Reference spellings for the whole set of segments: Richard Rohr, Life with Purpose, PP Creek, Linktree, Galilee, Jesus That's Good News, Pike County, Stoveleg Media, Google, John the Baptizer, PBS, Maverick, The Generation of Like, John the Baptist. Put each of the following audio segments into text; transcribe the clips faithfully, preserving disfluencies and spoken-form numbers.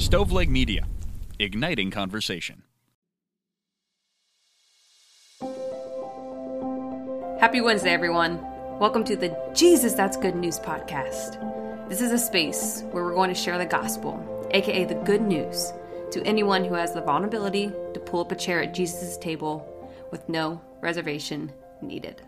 Stoveleg Media, igniting conversation. Happy Wednesday, everyone. Welcome to the Jesus That's Good News podcast. This is a space where we're going to share the gospel, aka the good news, to anyone who has the vulnerability to pull up a chair at Jesus' table with no reservation needed.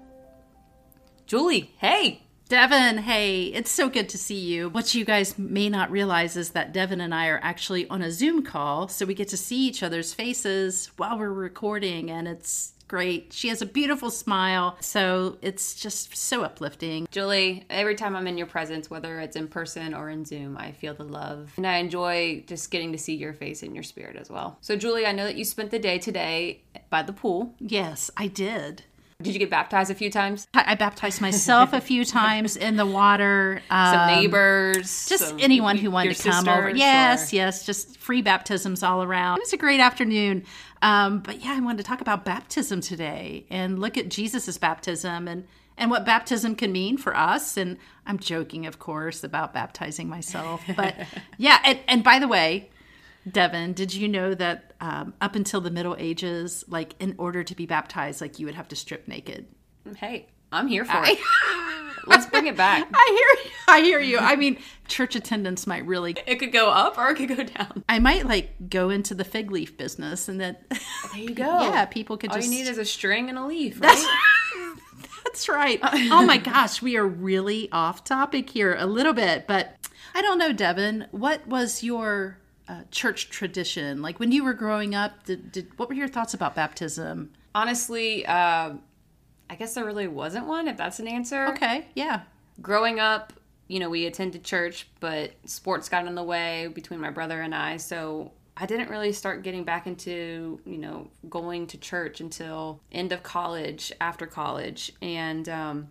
Julie, hey! Devin, hey, it's so good to see you. What you guys may not realize is that Devin and I are actually on a Zoom call, so we get to see each other's faces while we're recording, and it's great. She has a beautiful smile, so it's just so uplifting. Julie, every time I'm in your presence, whether it's in person or in Zoom, I feel the love, and I enjoy just getting to see your face and your spirit as well. So, Julie, I know that you spent the day today by the pool. Yes, I did. Did you get baptized a few times? I baptized myself a few times in the water. Um, some neighbors. Just some, anyone who wanted to come over. Yes, or... yes. Just free baptisms all around. It was a great afternoon. Um, but yeah, I wanted to talk about baptism today and look at Jesus's baptism and, and what baptism can mean for us. And I'm joking, of course, about baptizing myself. But yeah, and, and by the way, Devin, did you know that um, up until the Middle Ages, like in order to be baptized, like you would have to strip naked? Hey, I'm here for I, it. Let's bring it back. I hear you. I hear you. I mean, church attendance might really... It could go up or it could go down. I might like go into the fig leaf business and that... There you go. Yeah, people could All just... All you need is a string and a leaf, right? That's... That's right. Oh my gosh, we are really off topic here a little bit, but I don't know, Devin, what was your... Uh, church tradition, like when you were growing up, did, did what were your thoughts about baptism? Honestly, uh, I guess there really wasn't one, if that's an answer. Okay, yeah. Growing up, you know, we attended church, but sports got in the way between my brother and I, so I didn't really start getting back into, you know, going to church until end of college, after college, and um,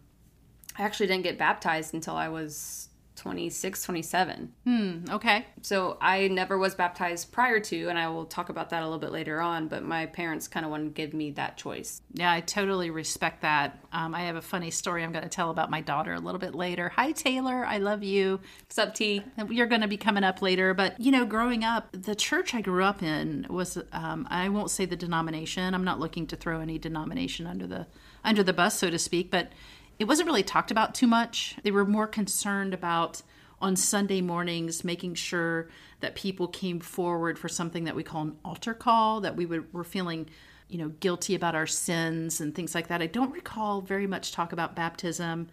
I actually didn't get baptized until I was twenty-six, twenty-seven. Hmm, okay. So I never was baptized prior to, and I will talk about that a little bit later on, but my parents kind of wanted to give me that choice. Yeah, I totally respect that. Um, I have a funny story I'm going to tell about my daughter a little bit later. Hi, Taylor. I love you. What's up, T? You're going to be coming up later, but, you know, growing up, the church I grew up in was, um, I won't say the denomination. I'm not looking to throw any denomination under the under the bus, so to speak, but it wasn't really talked about too much. They were more concerned about on Sunday mornings making sure that people came forward for something that we call an altar call, that we would, were feeling, you know, guilty about our sins and things like that. I don't recall very much talk about baptism.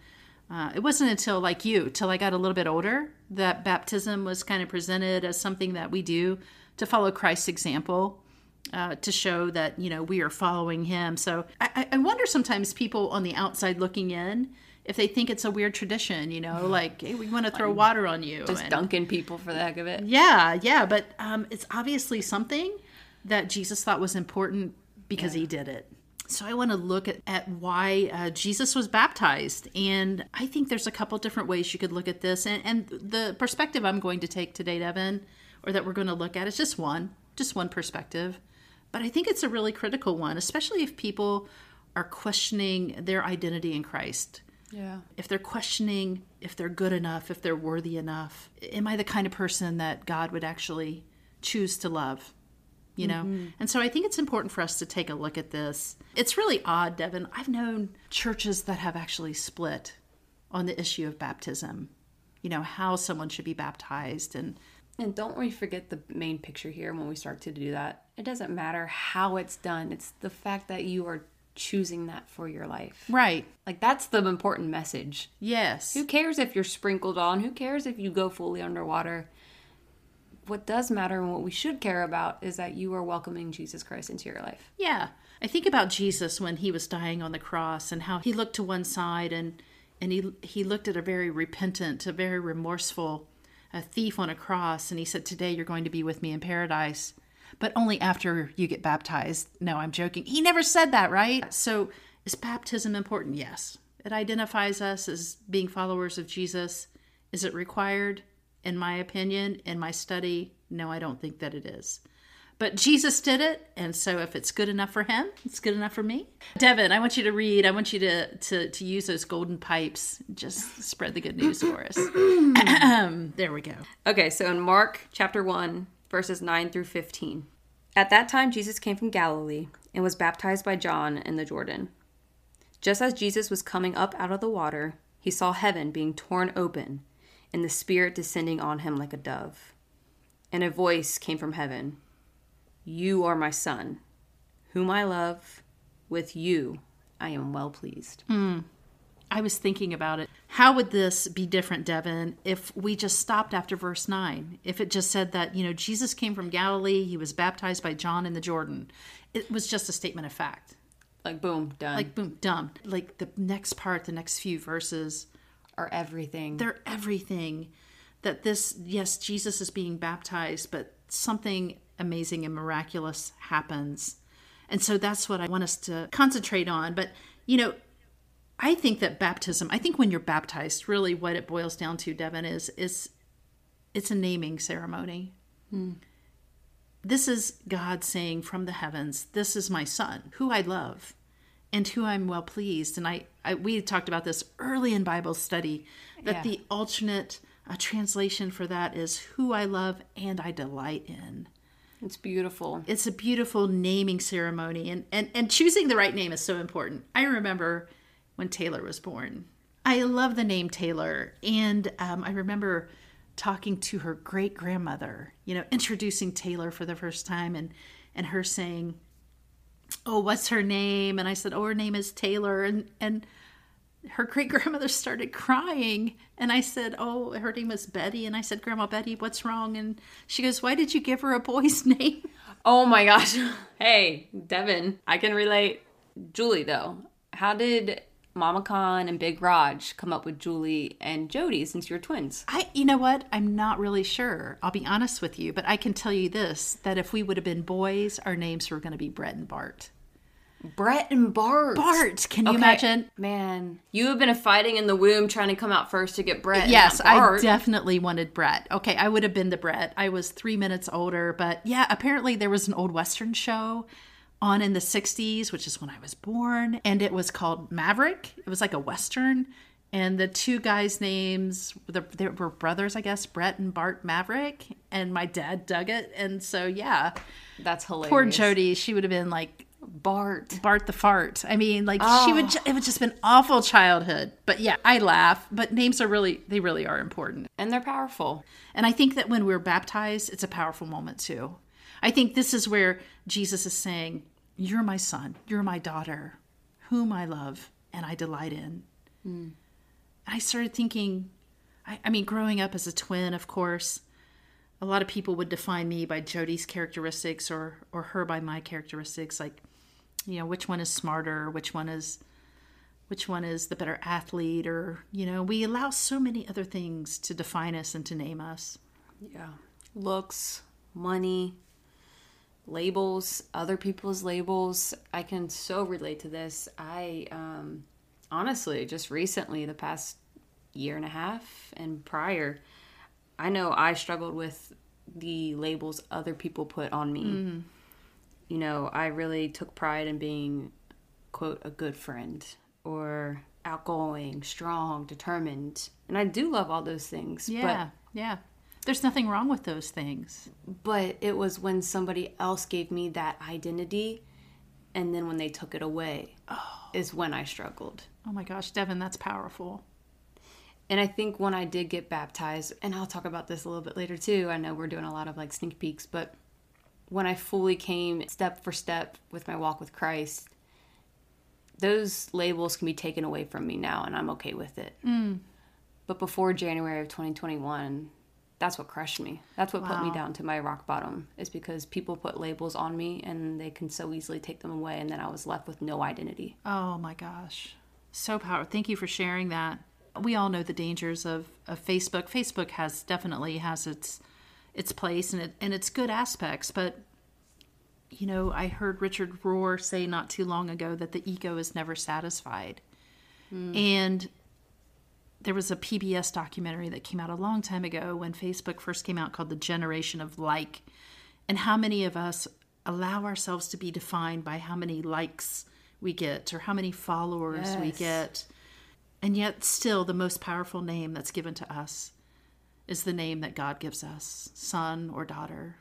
Uh, it wasn't until like you, till I got a little bit older, that baptism was kind of presented as something that we do to follow Christ's example. Uh, to show that, you know, we are following him. So I, I wonder sometimes people on the outside looking in, if they think it's a weird tradition, you know, like, hey, we want to throw water on you. Just and, dunking people for the heck of it. Yeah, yeah. But um, it's obviously something that Jesus thought was important because yeah. he did it. So I want to look at, at why uh, Jesus was baptized. And I think there's a couple different ways you could look at this. And, and the perspective I'm going to take today, Devin, or that we're going to look at is just one, just one perspective. But I think it's a really critical one, especially if people are questioning their identity in Christ. Yeah. If they're questioning if they're good enough, if they're worthy enough. Am I the kind of person that God would actually choose to love? You know? Mm-hmm. And so I think it's important for us to take a look at this. It's really odd, Devin. I've known churches that have actually split on the issue of baptism. You know, how someone should be baptized and... And don't we forget the main picture here when we start to do that. It doesn't matter how it's done. It's the fact that you are choosing that for your life. Right. Like, that's the important message. Yes. Who cares if you're sprinkled on? Who cares if you go fully underwater? What does matter and what we should care about is that you are welcoming Jesus Christ into your life. Yeah. I think about Jesus when he was dying on the cross and how he looked to one side and, and he, he looked at a very repentant, a very remorseful a thief on a cross, and he said, today you're going to be with me in paradise, but only after you get baptized. No, I'm joking. He never said that, right? So is baptism important? Yes. It identifies us as being followers of Jesus. Is it required? In my opinion, in my study, no, I don't think that it is. But Jesus did it, and so if it's good enough for him, it's good enough for me. Devin, I want you to read. I want you to to, to use those golden pipes. Just spread the good news for us. There we go. Okay, so in Mark chapter one, verses nine through fifteen. At that time Jesus came from Galilee and was baptized by John in the Jordan. Just as Jesus was coming up out of the water, he saw heaven being torn open and the Spirit descending on him like a dove. And a voice came from heaven, "You are my Son, whom I love. With you, I am well pleased." Mm. I was thinking about it. How would this be different, Devin, if we just stopped after verse nine? If it just said that, you know, Jesus came from Galilee, he was baptized by John in the Jordan. It was just a statement of fact. Like, boom, done. Like, boom, done. Like, the next part, the next few verses are everything. They're everything. That this, yes, Jesus is being baptized, but something amazing and miraculous happens. And so that's what I want us to concentrate on. But, you know, I think that baptism, I think when you're baptized, really what it boils down to, Devin, is, is it's a naming ceremony. Hmm. This is God saying from the heavens, this is my Son, who I love and who I'm well pleased. And I, I we talked about this early in Bible study, that yeah. the alternate uh, translation for that is who I love and I delight in. It's beautiful. It's a beautiful naming ceremony. And, and, and choosing the right name is so important. I remember when Taylor was born. I love the name Taylor. And um, I remember talking to her great-grandmother, you know, introducing Taylor for the first time and, and her saying, oh, what's her name? And I said, oh, her name is Taylor. And, and her great-grandmother started crying. And I said, oh, her name was Betty. And I said, Grandma Betty, what's wrong? And she goes, why did you give her a boy's name? Oh, my gosh. Hey, Devin, I can relate. Julie, though, how did Mama Con and Big Raj come up with Julie and Jody since you're twins? I, you know what? I'm not really sure. I'll be honest with you. But I can tell you this, that if we would have been boys, our names were going to be Brett and Bart. Brett and Bart. Bart. Can you okay. imagine? Man, you have been fighting in the womb trying to come out first to get Brett. Yes, I definitely wanted Brett. Okay, I would have been the Brett. I was three minutes older. But yeah, apparently there was an old Western show on in the sixties, which is when I was born. And it was called Maverick. It was like a Western. And the two guys' names, they were brothers, I guess, Brett and Bart Maverick. And my dad dug it. And so, yeah. That's hilarious. Poor Jody. She would have been like, Bart. Bart the fart. I mean, like, oh. she would, ju- it would just been awful childhood. But yeah, I laugh. But names are really, they really are important. And they're powerful. And I think that when we're baptized, it's a powerful moment too. I think this is where Jesus is saying, you're my Son, you're my daughter, whom I love and I delight in. Mm. I started thinking, I, I mean, growing up as a twin, of course, a lot of people would define me by Jody's characteristics or or her by my characteristics, like, you know, which one is smarter, which one is which one is the better athlete, or, you know, we allow so many other things to define us and to name us. Yeah. Looks, money, labels, other people's labels. I can so relate to this. I um, honestly, just recently, the past year and a half and prior, I know I struggled with the labels other people put on me. Mm. You know, I really took pride in being, quote, a good friend, or outgoing, strong, determined. And I do love all those things. Yeah, but, yeah. There's nothing wrong with those things. But it was when somebody else gave me that identity, and then when they took it away oh. is when I struggled. Oh my gosh, Devin, that's powerful. And I think when I did get baptized, and I'll talk about this a little bit later too, I know we're doing a lot of like sneak peeks, but when I fully came step for step with my walk with Christ, those labels can be taken away from me now, and I'm okay with it. Mm. But before January of twenty twenty-one, that's what crushed me. That's what wow. put me down to my rock bottom, is because people put labels on me, and they can so easily take them away, and then I was left with no identity. Oh, my gosh. So powerful. Thank you for sharing that. We all know the dangers of, of Facebook. Facebook has definitely has its... its place and it and its good aspects, but you know, I heard Richard Rohr say not too long ago that the ego is never satisfied. Mm. And there was a P B S documentary that came out a long time ago when Facebook first came out called The Generation of Like, and how many of us allow ourselves to be defined by how many likes we get or how many followers yes. we get. And yet still the most powerful name that's given to us is the name that God gives us, son or daughter.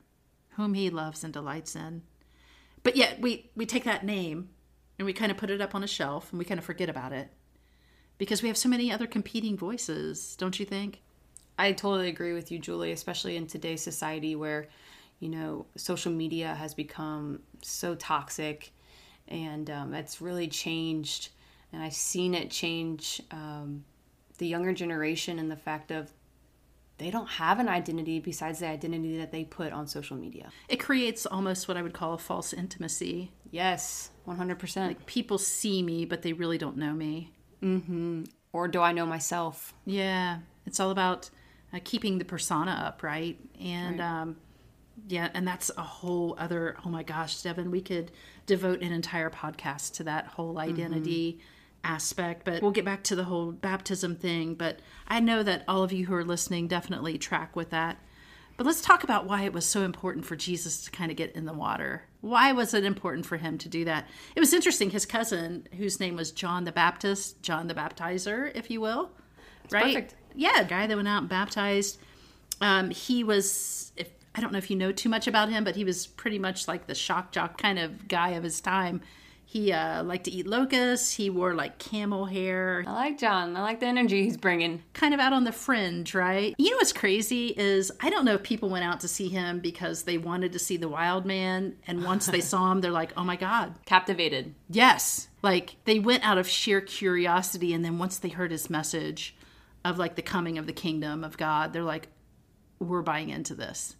whom he loves and delights in. But yet we, we take that name and we kind of put it up on a shelf and we kind of forget about it because we have so many other competing voices, don't you think? I totally agree with you, Julie, especially in today's society where, you know, social media has become so toxic and um, it's really changed. And I've seen it change um, the younger generation and the fact of they don't have an identity besides the identity that they put on social media. It creates almost what I would call a false intimacy. Yes, one hundred percent. Like people see me, but they really don't know me. Mm-hmm. Or do I know myself? Yeah. It's all about uh, keeping the persona up, right? And right. Um, yeah, and that's a whole other, oh my gosh, Devin, we could devote an entire podcast to that whole identity mm-hmm. aspect, but we'll get back to the whole baptism thing. But I know that all of you who are listening definitely track with that. But let's talk about why it was so important for Jesus to kind of get in the water. Why was it important for him to do that? It was interesting. His cousin, whose name was John the Baptist, John the Baptizer, if you will, that's right? Perfect. Yeah, the guy that went out and baptized. Um, he was, if, I don't know if you know too much about him, but he was pretty much like the shock jock kind of guy of his time. He uh, liked to eat locusts. He wore like camel hair. I like John. I like the energy he's bringing. Kind of out on the fringe, right? You know what's crazy is I don't know if people went out to see him because they wanted to see the wild man. And once they saw him, they're like, oh my God. Captivated. Yes. Like they went out of sheer curiosity. And then once they heard his message of like the coming of the kingdom of God, they're like, we're buying into this.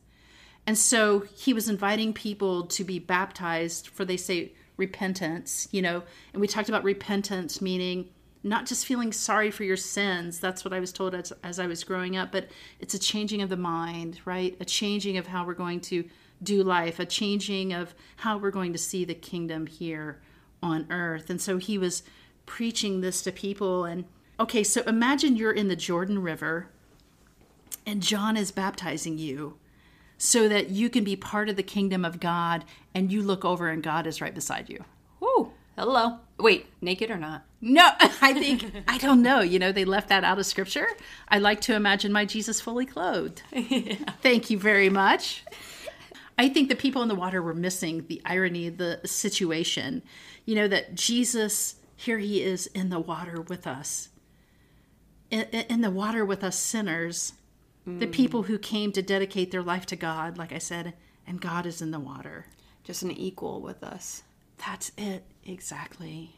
And so he was inviting people to be baptized for, they say, repentance, you know, and we talked about repentance, meaning not just feeling sorry for your sins. That's what I was told as, as I was growing up, but it's a changing of the mind, right? A changing of how we're going to do life, a changing of how we're going to see the kingdom here on earth. And so he was preaching this to people. And okay, so imagine you're in the Jordan River and John is baptizing you, so that you can be part of the kingdom of God, and you look over and God is right beside you. Woo! Hello. Wait, naked or not? No, I think, I don't know. You know, they left that out of scripture. I like to imagine my Jesus fully clothed. Yeah. Thank you very much. I think the people in the water were missing the irony of the situation. You know, that Jesus, here he is in the water with us. In, in the water with us sinners. The people who came to dedicate their life to God, like I said, and God is in the water. Just an equal with us. That's it. Exactly.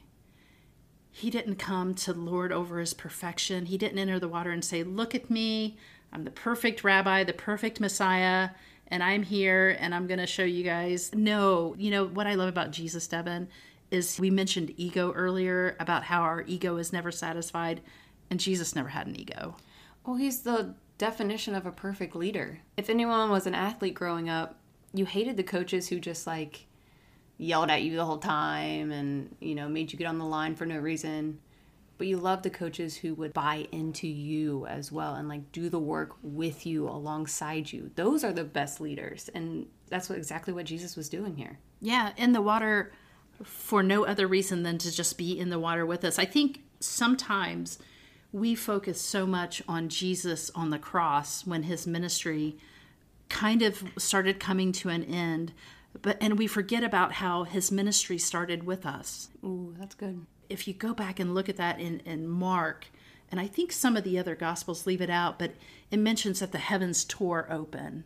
He didn't come to lord over his perfection. He didn't enter the water and say, look at me. I'm the perfect rabbi, the perfect Messiah, and I'm here, and I'm going to show you guys. No. You know, what I love about Jesus, Devin, is we mentioned ego earlier about how our ego is never satisfied, and Jesus never had an ego. Well, he's the definition of a perfect leader. If anyone was an athlete growing up, you hated the coaches who just like yelled at you the whole time and, you know, made you get on the line for no reason. But you loved the coaches who would buy into you as well and like do the work with you alongside you. Those are the best leaders. And that's what, exactly what Jesus was doing here. Yeah, in the water for no other reason than to just be in the water with us. I think sometimes we focus so much on Jesus on the cross when his ministry kind of started coming to an end, but and we forget about how his ministry started with us. Ooh, that's good. If you go back and look at that in, in Mark, and I think some of the other Gospels leave it out, but it mentions that the heavens tore open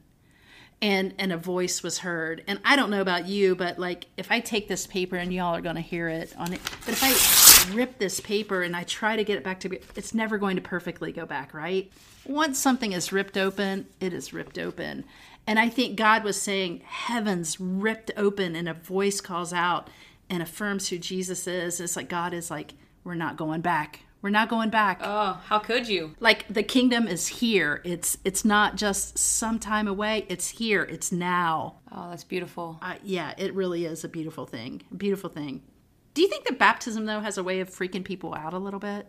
and, and a voice was heard. And I don't know about you, but like if I take this paper and y'all are going to hear it on it, but if I rip this paper and I try to get it back to be, it's never going to perfectly go back, right? Once something is ripped open, it is ripped open. And I think God was saying, heavens ripped open and a voice calls out and affirms who Jesus is. It's like, God is like, we're not going back. We're not going back. Oh, how could you? Like the kingdom is here. It's it's not just some time away. It's here. It's now. Oh, that's beautiful. Uh, yeah, it really is a beautiful thing. A beautiful thing. Do you think that baptism, though, has a way of freaking people out a little bit?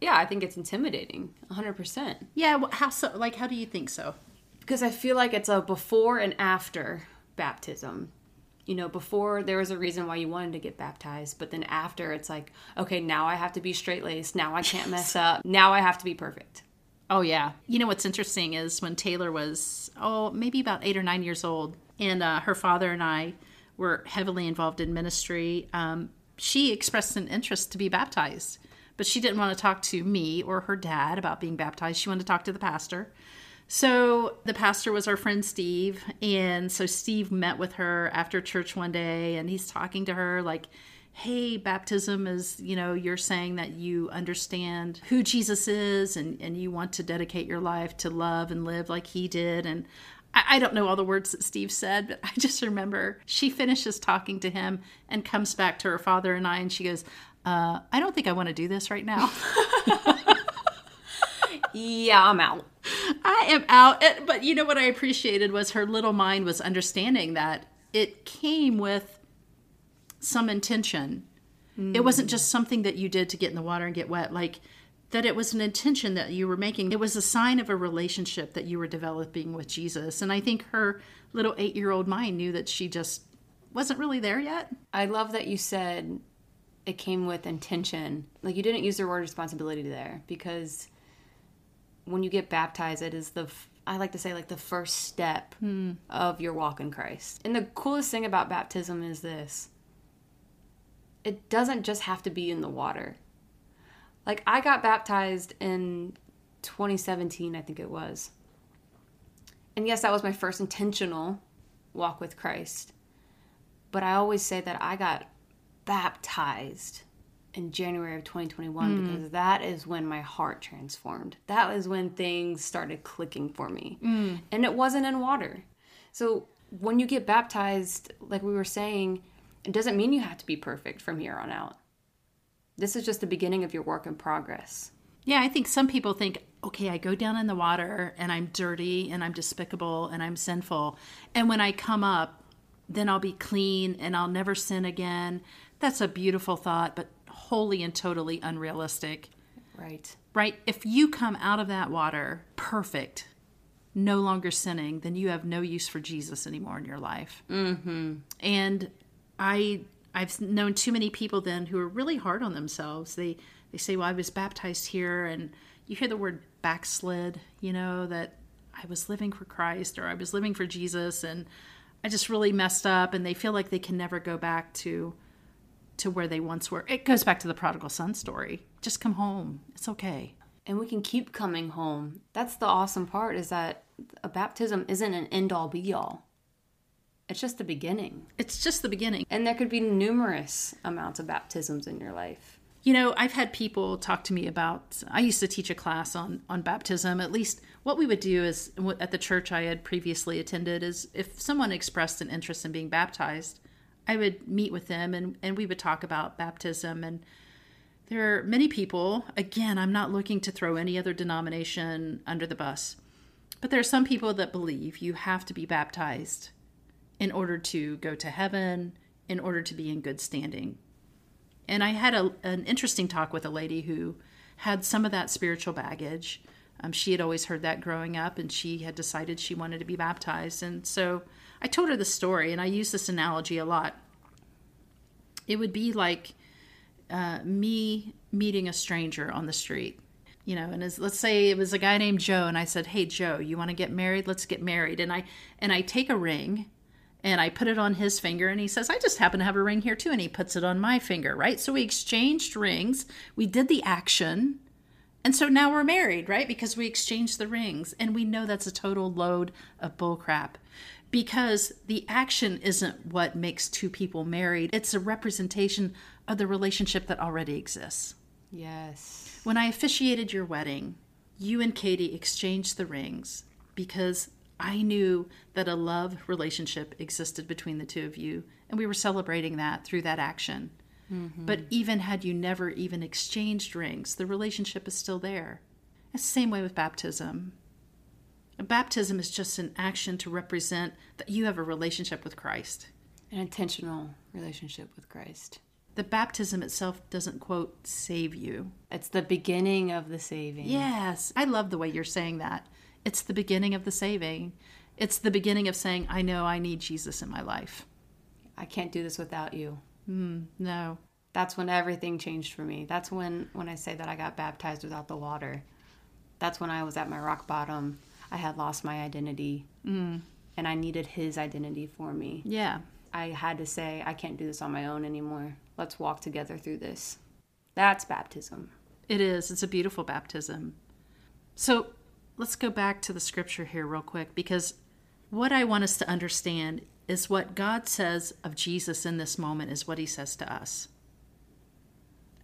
Yeah, I think it's intimidating, one hundred percent. Yeah, well, how so? Like, how do you think so? Because I feel like it's a before and after baptism. You know, before there was a reason why you wanted to get baptized, but then after it's like, okay, now I have to be straight-laced, now I can't mess up, now I have to be perfect. Oh, yeah. You know, what's interesting is when Taylor was, oh, maybe about eight or nine years old, and uh, her father and I were heavily involved in ministry, um, she expressed an interest to be baptized, but she didn't want to talk to me or her dad about being baptized. She wanted to talk to the pastor. So the pastor was our friend Steve, and so Steve met with her after church one day, and he's talking to her like, hey, baptism is, you know, you're saying that you understand who Jesus is, and, and you want to dedicate your life to love and live like he did. And I, I don't know all the words that Steve said, but I just remember she finishes talking to him and comes back to her father and I, and she goes, uh, I don't think I want to do this right now. Yeah, I'm out. I am out. But you know what I appreciated was her little mind was understanding that it came with some intention. Mm. It wasn't just something that you did to get in the water and get wet, like that it was an intention that you were making. It was a sign of a relationship that you were developing with Jesus. And I think her little eight-year-old mind knew that she just wasn't really there yet. I love that you said it came with intention. Like, you didn't use the word responsibility there, because when you get baptized, it is the f- I like to say like the first step mm. of your walk in Christ. And the coolest thing about baptism is this: it doesn't just have to be in the water. Like, I got baptized in twenty seventeen, I think it was. And yes, that was my first intentional walk with Christ. But I always say that I got baptized in January of twenty twenty-one, mm. because that is when my heart transformed. That was when things started clicking for me. Mm. And it wasn't in water. So when you get baptized, like we were saying, it doesn't mean you have to be perfect from here on out. This is just the beginning of your work in progress. Yeah, I think some people think, okay, I go down in the water and I'm dirty and I'm despicable and I'm sinful, and when I come up, then I'll be clean and I'll never sin again. That's a beautiful thought, but wholly and totally unrealistic. Right. Right? If you come out of that water perfect, no longer sinning, then you have no use for Jesus anymore in your life. Mm-hmm. And I, I've known too many people then who are really hard on themselves. They they say, well, I was baptized here, and you hear the word backslid, you know, that I was living for Christ or I was living for Jesus, and I just really messed up, and they feel like they can never go back to to where they once were. It goes back to the prodigal son story. Just come home. It's okay. And we can keep coming home. That's the awesome part, is that a baptism isn't an end-all, be-all. It's just the beginning. It's just the beginning. And there could be numerous amounts of baptisms in your life. You know, I've had people talk to me about, I used to teach a class on, on baptism. At least what we would do is, at the church I had previously attended, is if someone expressed an interest in being baptized, I would meet with them and, and we would talk about baptism. And there are many people, again, I'm not looking to throw any other denomination under the bus, but there are some people that believe you have to be baptized in order to go to heaven, in order to be in good standing. And I had a, an interesting talk with a lady who had some of that spiritual baggage. Um, she had always heard that growing up, and she had decided she wanted to be baptized. And so I told her the story, and I use this analogy a lot. It would be like uh, me meeting a stranger on the street. You know, and as, let's say it was a guy named Joe, and I said, hey, Joe, you want to get married? Let's get married. And I and I take a ring, and I put it on his finger, and he says, I just happen to have a ring here too. And he puts it on my finger, right? So we exchanged rings. We did the action. And so now we're married, right? Because we exchanged the rings. And we know that's a total load of bullcrap, because the action isn't what makes two people married. It's a representation of the relationship that already exists. Yes. When I officiated your wedding, you and Katie exchanged the rings because I knew that a love relationship existed between the two of you, and we were celebrating that through that action. Mm-hmm. But even had you never even exchanged rings, the relationship is still there. It's the same way with baptism. Baptism is just an action to represent that you have a relationship with Christ. An intentional relationship with Christ. The baptism itself doesn't, quote, save you. It's the beginning of the saving. Yes. I love the way you're saying that. It's the beginning of the saving. It's the beginning of saying, I know I need Jesus in my life. I can't do this without you. Mm, no. That's when everything changed for me. That's when, when I say that I got baptized without the water. that's when I was at my rock bottom. I had lost my identity, mm. and I needed his identity for me. Yeah. I had to say, I can't do this on my own anymore. Let's walk together through this. That's baptism. It is. It's a beautiful baptism. So let's go back to the scripture here real quick, because what I want us to understand is what God says of Jesus in this moment is what he says to us.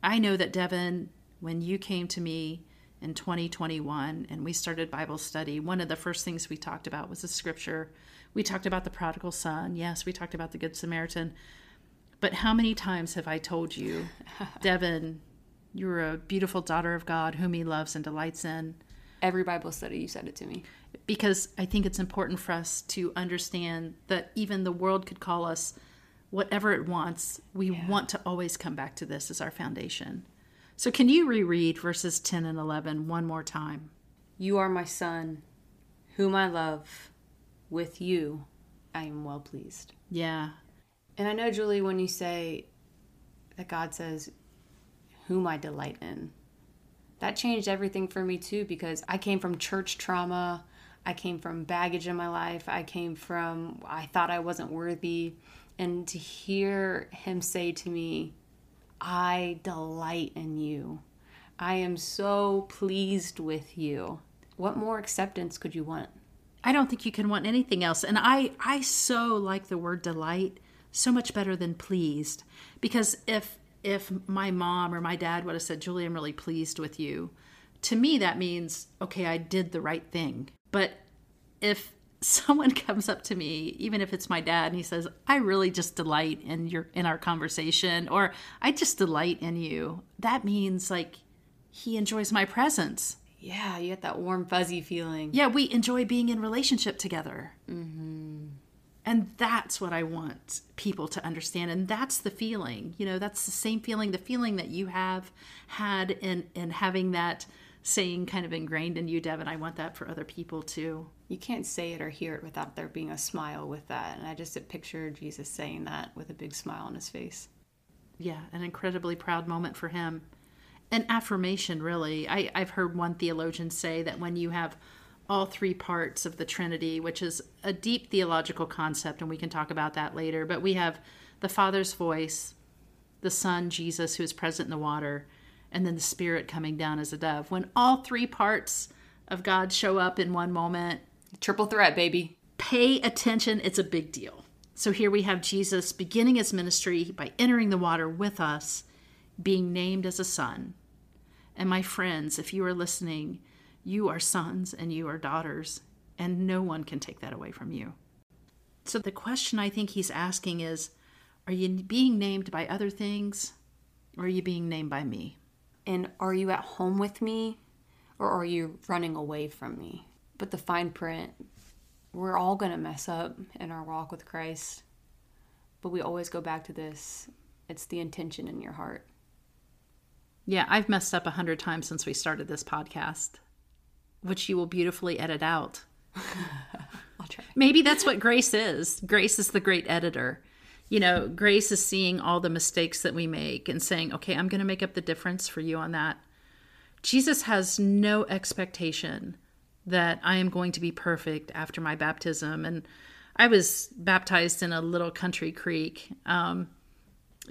I know that, Devin, when you came to me in twenty twenty-one and we started Bible study, one of the first things we talked about was the scripture. We talked about the prodigal son. Yes, we talked about the Good Samaritan. But how many times have I told you, Devin, you're a beautiful daughter of God whom he loves and delights in? Every Bible study you said it to me. Because I think it's important for us to understand that even the world could call us whatever it wants, we yeah. want to always come back to this as our foundation. So can you reread verses ten and eleven one more time? You are my son, whom I love. With you, I am well pleased. Yeah. And I know, Julie, when you say that God says, whom I delight in, that changed everything for me too, because I came from church trauma. I came from baggage in my life. I came from, I thought I wasn't worthy. And to hear him say to me, I delight in you. I am so pleased with you. What more acceptance could you want? I don't think you can want anything else. And I, I so like the word delight so much better than pleased. Because if if my mom or my dad would have said, Julie, I'm really pleased with you, to me that means, okay, I did the right thing. But if someone comes up to me, even if it's my dad, and he says, I really just delight in your in our conversation, or I just delight in you, that means like he enjoys my presence. Yeah, you get that warm fuzzy feeling. Yeah, we enjoy being in relationship together. Mm-hmm. And that's what I want people to understand. And that's the feeling, you know, that's the same feeling, the feeling that you have had in, in having that saying kind of ingrained in you, Devin. I want that for other people too. You can't say it or hear it without there being a smile with that. And I just picture Jesus saying that with a big smile on his face. Yeah, an incredibly proud moment for him. An affirmation, really. I, I've heard one theologian say that when you have all three parts of the Trinity, which is a deep theological concept, and we can talk about that later, but we have the Father's voice, the Son, Jesus, who is present in the water, and then the Spirit coming down as a dove. When all three parts of God show up in one moment, triple threat, baby. Pay attention. It's a big deal. So here we have Jesus beginning his ministry by entering the water with us, being named as a son. And my friends, if you are listening, you are sons and you are daughters, and no one can take that away from you. So the question I think he's asking is, are you being named by other things, or are you being named by me? And are you at home with me, or are you running away from me? But the fine print, we're all going to mess up in our walk with Christ, but we always go back to this. It's the intention in your heart. Yeah, I've messed up a hundred times since we started this podcast, which you will beautifully edit out. I'll try. Maybe that's what grace is. Grace is the great editor. You know, grace is seeing all the mistakes that we make and saying, okay, I'm going to make up the difference for you on that. Jesus has no expectation that I am going to be perfect after my baptism. And I was baptized in a little country creek. Um,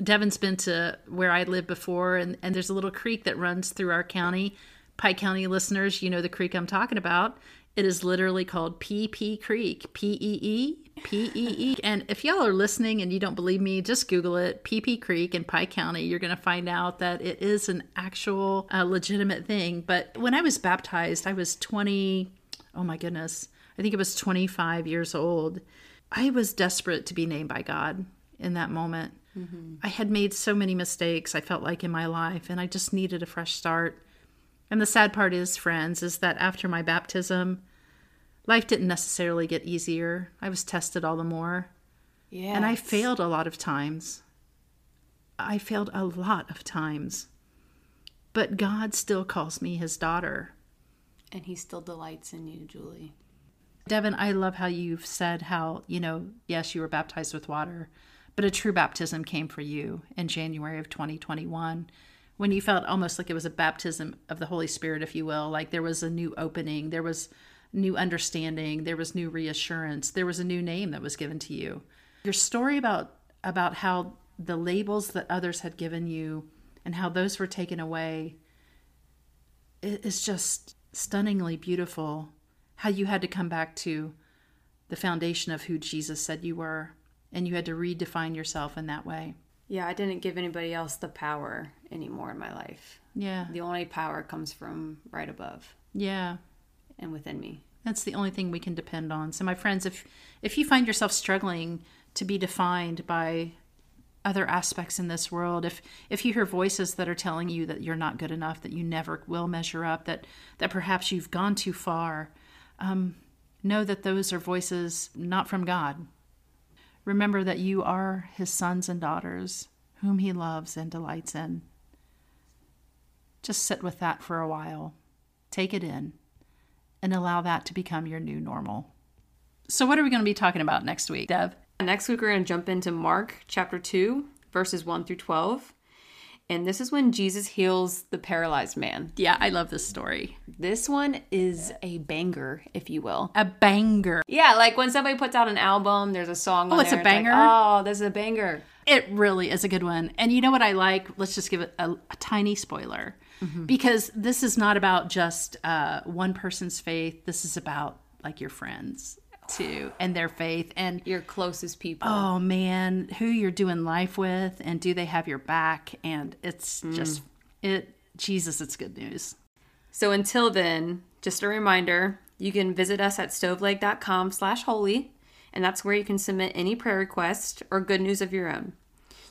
Devin's been to where I lived before, and, and there's a little creek that runs through our county. Pike County listeners, you know the creek I'm talking about. It is literally called P P Creek, P E E, P E E. And if y'all are listening and you don't believe me, just Google it, P P Creek in Pike County. You're going to find out that it is an actual uh, legitimate thing. But when I was baptized, I was twenty, oh my goodness, I think it was twenty-five years old. I was desperate to be named by God in that moment. Mm-hmm. I had made so many mistakes, I felt like, in my life, and I just needed a fresh start. And the sad part is, friends, is that after my baptism, life didn't necessarily get easier. I was tested all the more. Yes. And I failed a lot of times. I failed a lot of times. But God still calls me his daughter. And he still delights in you, Julie. Devin, I love how you've said how, you know, yes, you were baptized with water, but a true baptism came for you in January of twenty twenty-one when you felt almost like it was a baptism of the Holy Spirit, if you will, like there was a new opening, there was new understanding, there was new reassurance, there was a new name that was given to you. Your story about about how the labels that others had given you and how those were taken away is just stunningly beautiful. How you had to come back to the foundation of who Jesus said you were, and you had to redefine yourself in that way. Yeah, I didn't give anybody else the power anymore in my life. Yeah. The only power comes from right above. Yeah. And within me. That's the only thing we can depend on. So my friends, if if you find yourself struggling to be defined by other aspects in this world, if if you hear voices that are telling you that you're not good enough, that you never will measure up, that, that perhaps you've gone too far, um, know that those are voices not from God. Remember that you are his sons and daughters, whom he loves and delights in. Just sit with that for a while. Take it in and allow that to become your new normal. So what are we going to be talking about next week, Deb? Next week, we're going to jump into Mark chapter two, verses one through twelve. And this is when Jesus heals the paralyzed man. Yeah, I love this story. This one is a banger, if you will. A banger. Yeah, like when somebody puts out an album, there's a song oh, on there. Oh, it's a banger? It's like, oh, this is a banger. It really is a good one. And you know what I like? Let's just give it a, a tiny spoiler. Mm-hmm. Because this is not about just uh, one person's faith. This is about, like, your friends, too, and their faith. And your closest people. Oh, man, who you're doing life with, and do they have your back? And it's mm. just, it, Jesus, it's good news. So until then, just a reminder, you can visit us at stoveleg.com slash holy, and that's where you can submit any prayer request or good news of your own.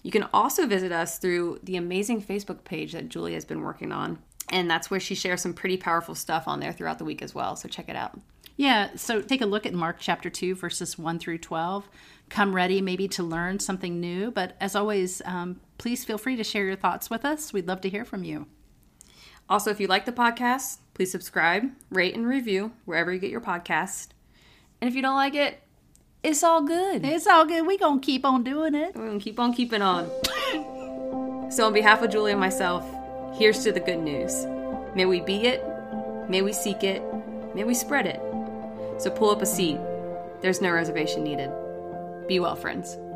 You can also visit us through the amazing Facebook page that Julie has been working on, and that's where she shares some pretty powerful stuff on there throughout the week as well, so check it out. Yeah, so take a look at Mark chapter two, verses one through twelve. Come ready maybe to learn something new, but as always, um, please feel free to share your thoughts with us. We'd love to hear from you. Also, if you like the podcast, please subscribe, rate, and review wherever you get your podcast. And if you don't like it, it's all good. It's all good. We're going to keep on doing it. We're going to keep on keeping on. So on behalf of Julie and myself, here's to the good news. May we be it. May we seek it. May we spread it. So pull up a seat. There's no reservation needed. Be well, friends.